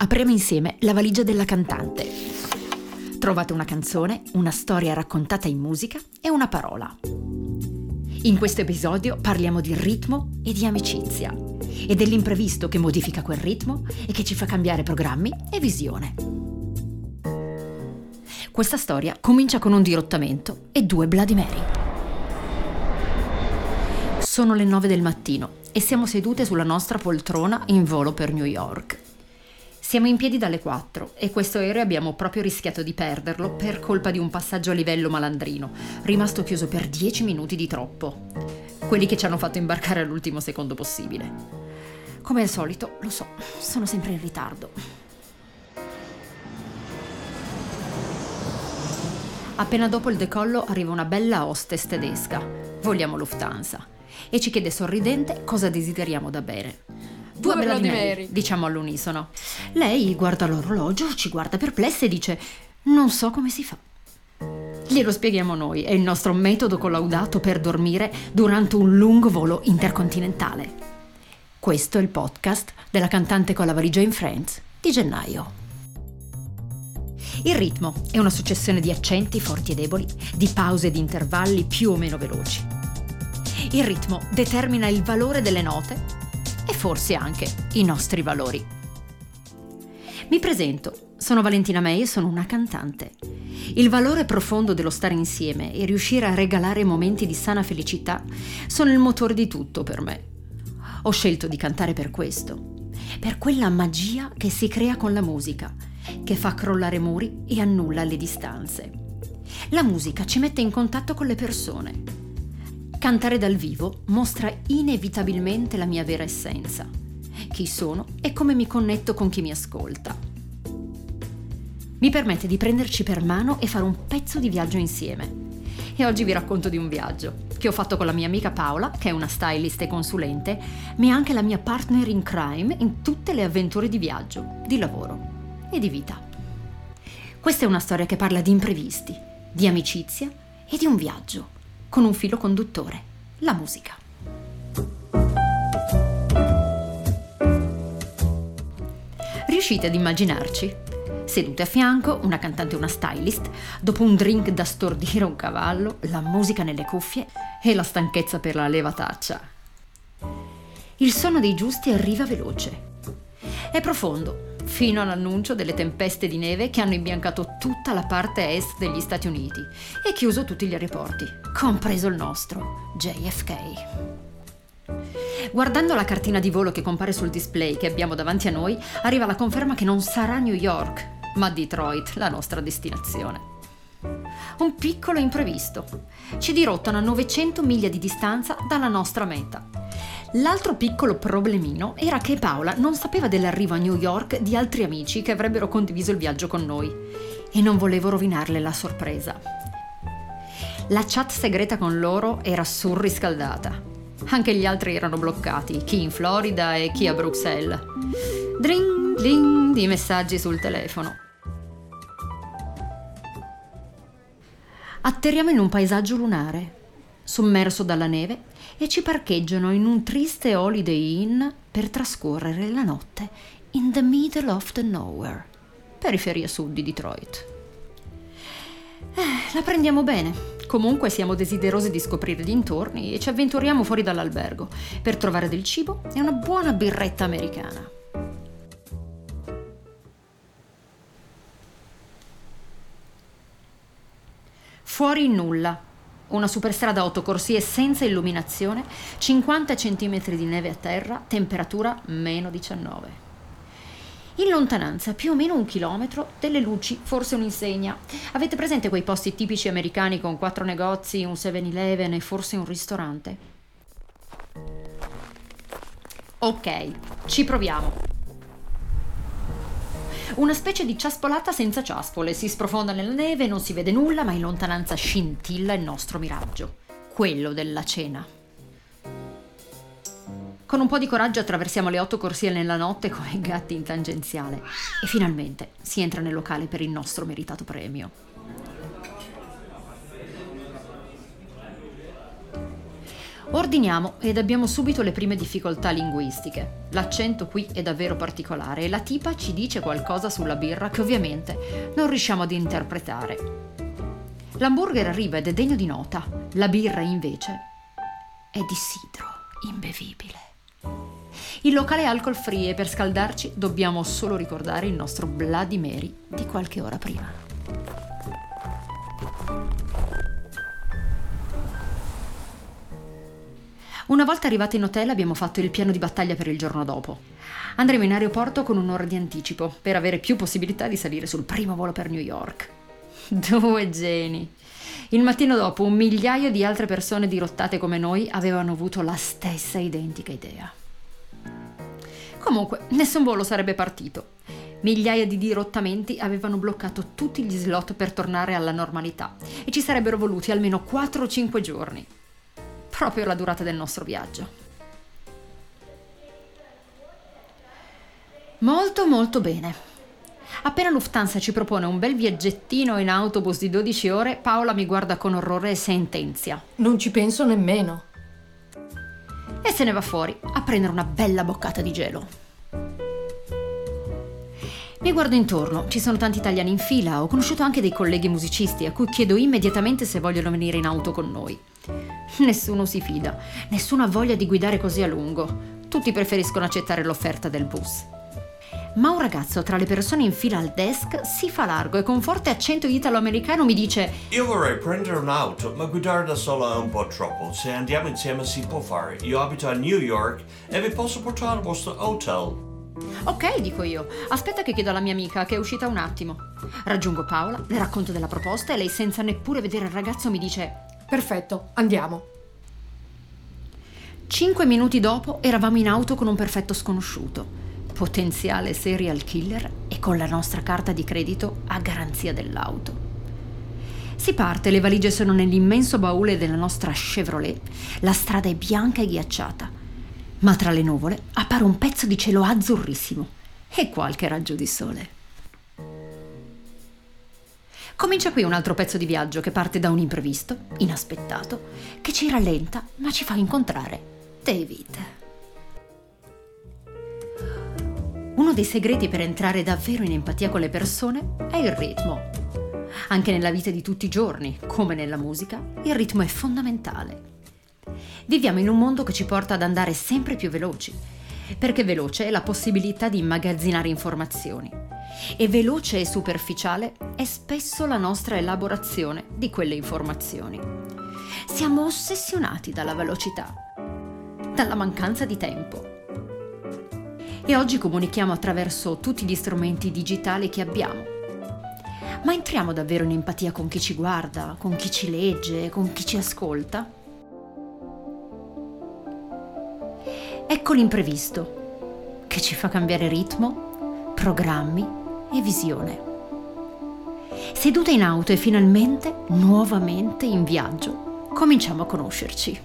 Apriamo insieme la valigia della cantante. Trovate una canzone, una storia raccontata in musica e una parola. In questo episodio parliamo di ritmo e di amicizia e dell'imprevisto che modifica quel ritmo e che ci fa cambiare programmi e visione. Questa storia comincia con un dirottamento e 2 Bloody Mary. Sono le 9 del mattino e siamo sedute sulla nostra poltrona in volo per New York. Siamo in piedi dalle 4 e questo aereo abbiamo proprio rischiato di perderlo per colpa di un passaggio a livello malandrino, rimasto chiuso per 10 minuti di troppo. Quelli che ci hanno fatto imbarcare all'ultimo secondo possibile. Come al solito, lo so, sono sempre in ritardo. Appena dopo il decollo arriva una bella hostess tedesca, vogliamo Lufthansa, e ci chiede sorridente cosa desideriamo da bere. 2 Bloody Mary, diciamo all'unisono. Lei guarda l'orologio, ci guarda perplessa e dice: non so come si fa. Glielo spieghiamo noi, è il nostro metodo collaudato per dormire durante un lungo volo intercontinentale. Questo è il podcast della cantante con la valigia in Friends di gennaio. Il ritmo è una successione di accenti forti e deboli, di pause e di intervalli più o meno veloci. Il ritmo determina il valore delle note e forse anche i nostri valori. Mi presento, sono Valentina May e sono una cantante. Il valore profondo dello stare insieme e riuscire a regalare momenti di sana felicità sono il motore di tutto per me. Ho scelto di cantare per questo, per quella magia che si crea con la musica, che fa crollare muri e annulla le distanze. La musica ci mette in contatto con le persone. Cantare dal vivo mostra inevitabilmente la mia vera essenza, chi sono e come mi connetto con chi mi ascolta. Mi permette di prenderci per mano e fare un pezzo di viaggio insieme. E oggi vi racconto di un viaggio che ho fatto con la mia amica Paola, che è una stylist e consulente, ma è anche la mia partner in crime in tutte le avventure di viaggio, di lavoro e di vita. Questa è una storia che parla di imprevisti, di amicizia e di un viaggio con un filo conduttore, la musica. Riuscite ad immaginarci? Sedute a fianco, una cantante e una stylist, dopo un drink da stordire un cavallo, la musica nelle cuffie e la stanchezza per la levataccia. Il sonno dei giusti arriva veloce. È profondo, fino all'annuncio delle tempeste di neve che hanno imbiancato tutta la parte est degli Stati Uniti e chiuso tutti gli aeroporti, compreso il nostro, JFK. Guardando la cartina di volo che compare sul display che abbiamo davanti a noi, arriva la conferma che non sarà New York, ma Detroit, la nostra destinazione. Un piccolo imprevisto. Ci dirottano a 900 miglia di distanza dalla nostra meta. L'altro piccolo problemino era che Paola non sapeva dell'arrivo a New York di altri amici che avrebbero condiviso il viaggio con noi e non volevo rovinarle la sorpresa. La chat segreta con loro era surriscaldata. Anche gli altri erano bloccati, chi in Florida e chi a Bruxelles. Dring ding di messaggi sul telefono. Atterriamo in un paesaggio lunare, sommerso dalla neve, e ci parcheggiano in un triste Holiday Inn per trascorrere la notte in the middle of the nowhere, periferia sud di Detroit. La prendiamo bene, comunque siamo desiderosi di scoprire dintorni e ci avventuriamo fuori dall'albergo per trovare del cibo e una buona birretta americana. Fuori in nulla. Una superstrada a 8 corsie senza illuminazione, 50 cm di neve a terra, temperatura meno 19. In lontananza, più o meno 1 chilometro, delle luci, forse un'insegna. Avete presente quei posti tipici americani con 4 negozi, un 7-Eleven e forse un ristorante? Ok, ci proviamo. Una specie di ciaspolata senza ciaspole, si sprofonda nella neve, non si vede nulla, ma in lontananza scintilla il nostro miraggio, quello della cena. Con un po' di coraggio attraversiamo le 8 corsie nella notte come gatti in tangenziale e finalmente si entra nel locale per il nostro meritato premio. Ordiniamo ed abbiamo subito le prime difficoltà linguistiche. L'accento qui è davvero particolare e la tipa ci dice qualcosa sulla birra che ovviamente non riusciamo ad interpretare. L'hamburger arriva ed è degno di nota, la birra invece è di sidro, imbevibile. Il locale è alcol free e per scaldarci dobbiamo solo ricordare il nostro Bloody Mary di qualche ora prima. Una volta arrivati in hotel abbiamo fatto il piano di battaglia per il giorno dopo. Andremo in aeroporto con un'ora di anticipo per avere più possibilità di salire sul primo volo per New York. 2 geni. Il mattino dopo 1 migliaio di altre persone dirottate come noi avevano avuto la stessa identica idea. Comunque, nessun volo sarebbe partito. Migliaia di dirottamenti avevano bloccato tutti gli slot per tornare alla normalità e ci sarebbero voluti almeno 4-5 giorni. Proprio la durata del nostro viaggio. Molto molto bene. Appena Lufthansa ci propone un bel viaggettino in autobus di 12 ore, Paola mi guarda con orrore e sentenzia. Non ci penso nemmeno. E se ne va fuori a prendere una bella boccata di gelo. Mi guardo intorno, ci sono tanti italiani in fila, ho conosciuto anche dei colleghi musicisti a cui chiedo immediatamente se vogliono venire in auto con noi. Nessuno si fida, nessuno ha voglia di guidare così a lungo. Tutti preferiscono accettare l'offerta del bus. Ma un ragazzo tra le persone in fila al desk si fa largo e con forte accento italo-americano mi dice: io vorrei prendere un'auto, ma guidare da sola è un po' troppo. Se andiamo insieme si può fare. Io abito a New York e vi posso portare al vostro hotel. Ok, dico io. Aspetta che chiedo alla mia amica che è uscita un attimo. Raggiungo Paola, le racconto della proposta e lei senza neppure vedere il ragazzo mi dice: perfetto, andiamo. 5 minuti dopo eravamo in auto con un perfetto sconosciuto, potenziale serial killer e con la nostra carta di credito a garanzia dell'auto. Si parte, le valigie sono nell'immenso baule della nostra Chevrolet, la strada è bianca e ghiacciata, ma tra le nuvole appare un pezzo di cielo azzurrissimo e qualche raggio di sole. Comincia qui un altro pezzo di viaggio che parte da un imprevisto, inaspettato, che ci rallenta ma ci fa incontrare David. Uno dei segreti per entrare davvero in empatia con le persone è il ritmo. Anche nella vita di tutti i giorni, come nella musica, il ritmo è fondamentale. Viviamo in un mondo che ci porta ad andare sempre più veloci, perché veloce è la possibilità di immagazzinare informazioni e veloce e superficiale è spesso la nostra elaborazione di quelle informazioni. Siamo ossessionati dalla velocità, dalla mancanza di tempo. E oggi comunichiamo attraverso tutti gli strumenti digitali che abbiamo. Ma entriamo davvero in empatia con chi ci guarda, con chi ci legge, con chi ci ascolta? Ecco l'imprevisto, che ci fa cambiare ritmo, programmi e visione. Seduta in auto e finalmente, nuovamente in viaggio, cominciamo a conoscerci.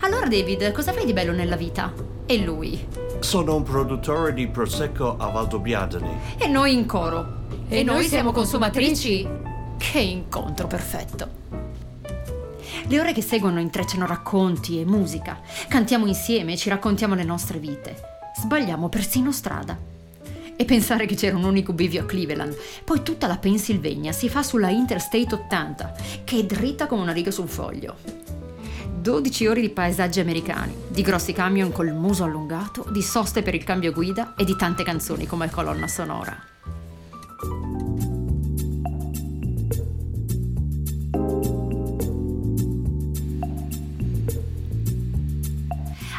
Allora David, cosa fai di bello nella vita? E lui: sono un produttore di Prosecco a Valdobbiadene. E noi in coro: e noi siamo consumatrici? Che incontro perfetto! Le ore che seguono intrecciano racconti e musica. Cantiamo insieme e ci raccontiamo le nostre vite. Sbagliamo persino strada. E pensare che c'era un unico bivio a Cleveland. Poi tutta la Pennsylvania si fa sulla Interstate 80, che è dritta come una riga su un foglio. 12 ore di paesaggi americani, di grossi camion col muso allungato, di soste per il cambio guida e di tante canzoni come colonna sonora.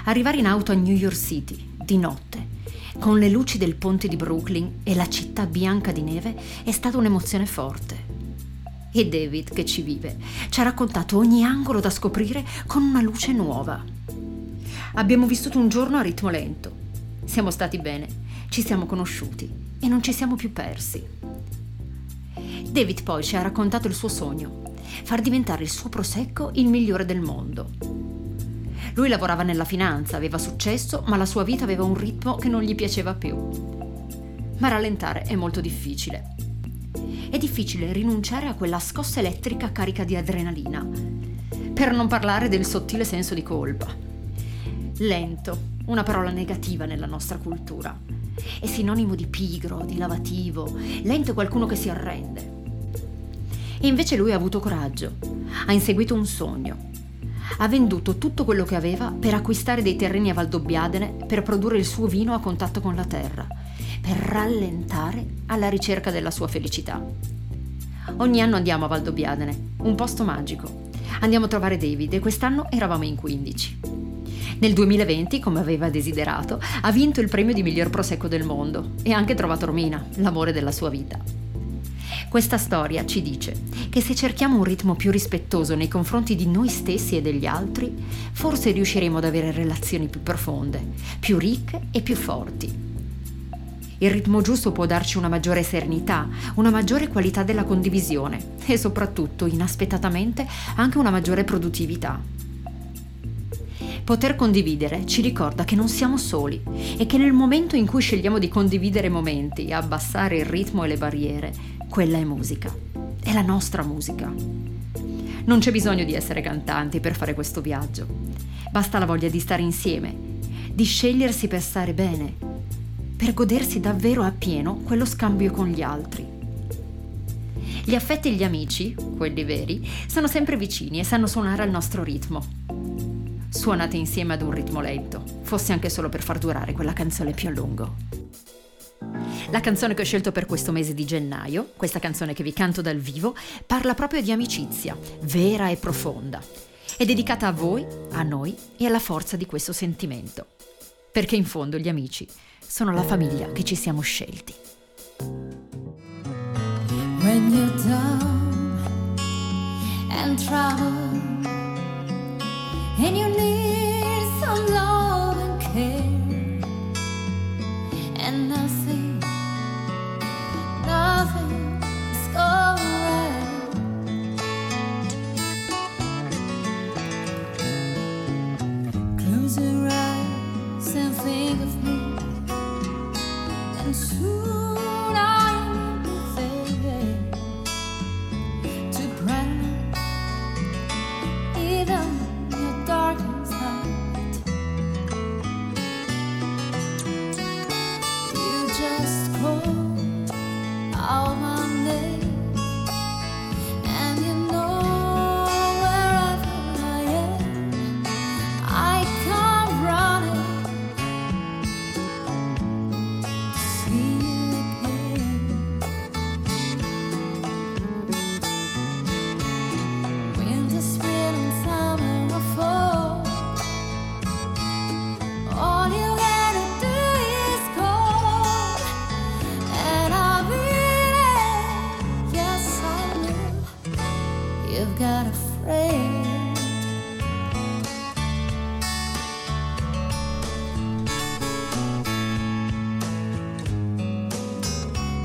Arrivare in auto a New York City, di notte, con le luci del ponte di Brooklyn e la città bianca di neve è stata un'emozione forte. E David, che ci vive, ci ha raccontato ogni angolo da scoprire con una luce nuova. Abbiamo vissuto un giorno a ritmo lento. Siamo stati bene, ci siamo conosciuti e non ci siamo più persi. David poi ci ha raccontato il suo sogno: far diventare il suo Prosecco il migliore del mondo. Lui lavorava nella finanza, aveva successo, ma la sua vita aveva un ritmo che non gli piaceva più. Ma rallentare è molto difficile. È difficile rinunciare a quella scossa elettrica carica di adrenalina, per non parlare del sottile senso di colpa. Lento, una parola negativa nella nostra cultura. È sinonimo di pigro, di lavativo. Lento è qualcuno che si arrende. E invece lui ha avuto coraggio, ha inseguito un sogno. Ha venduto tutto quello che aveva per acquistare dei terreni a Valdobbiadene per produrre il suo vino a contatto con la terra, per rallentare alla ricerca della sua felicità. Ogni anno andiamo a Valdobbiadene, un posto magico. Andiamo a trovare David e quest'anno eravamo in 15. Nel 2020, come aveva desiderato, ha vinto il premio di miglior Prosecco del mondo e ha anche trovato Romina, l'amore della sua vita. Questa storia ci dice che se cerchiamo un ritmo più rispettoso nei confronti di noi stessi e degli altri, forse riusciremo ad avere relazioni più profonde, più ricche e più forti. Il ritmo giusto può darci una maggiore serenità, una maggiore qualità della condivisione e soprattutto, inaspettatamente, anche una maggiore produttività. Poter condividere ci ricorda che non siamo soli e che nel momento in cui scegliamo di condividere momenti e abbassare il ritmo e le barriere, quella è musica. È la nostra musica. Non c'è bisogno di essere cantanti per fare questo viaggio. Basta la voglia di stare insieme, di scegliersi per stare bene, per godersi davvero appieno quello scambio con gli altri. Gli affetti e gli amici, quelli veri, sono sempre vicini e sanno suonare al nostro ritmo. Suonate insieme ad un ritmo lento, fosse anche solo per far durare quella canzone più a lungo. La canzone che ho scelto per questo mese di gennaio, questa canzone che vi canto dal vivo, parla proprio di amicizia, vera e profonda. È dedicata a voi, a noi e alla forza di questo sentimento. Perché in fondo gli amici sono la famiglia che ci siamo scelti. When you're down and troubled and you need some love and care and nothing's going right. Close your eyes and think of me, and soon I will be there to brighten even your darkest night. You just call all my name, and you know wherever I am, I come running to see you again. Winter, spring, summer, or fall, all you gotta do is call, and I'll be there. Yes, I know you've got a friend.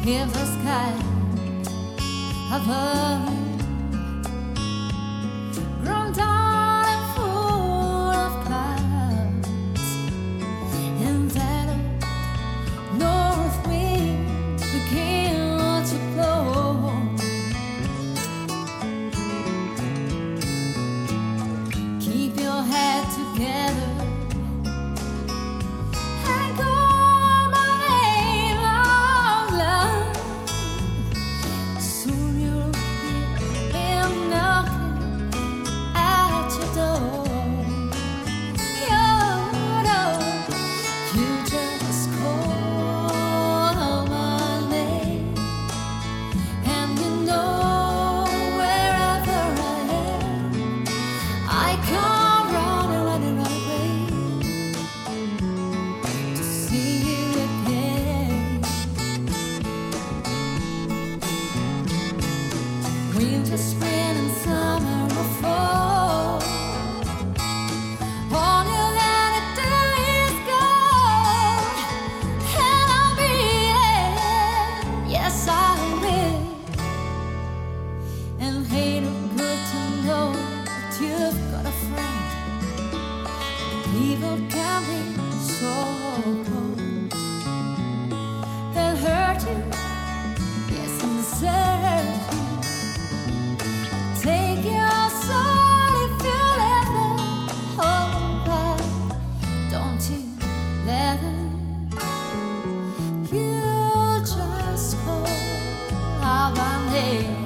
If the sky above grown dark and full of clouds, and that old north wind begin to blow, keep your head together and call my name out loud. Soon you'll hear Then you just call our name.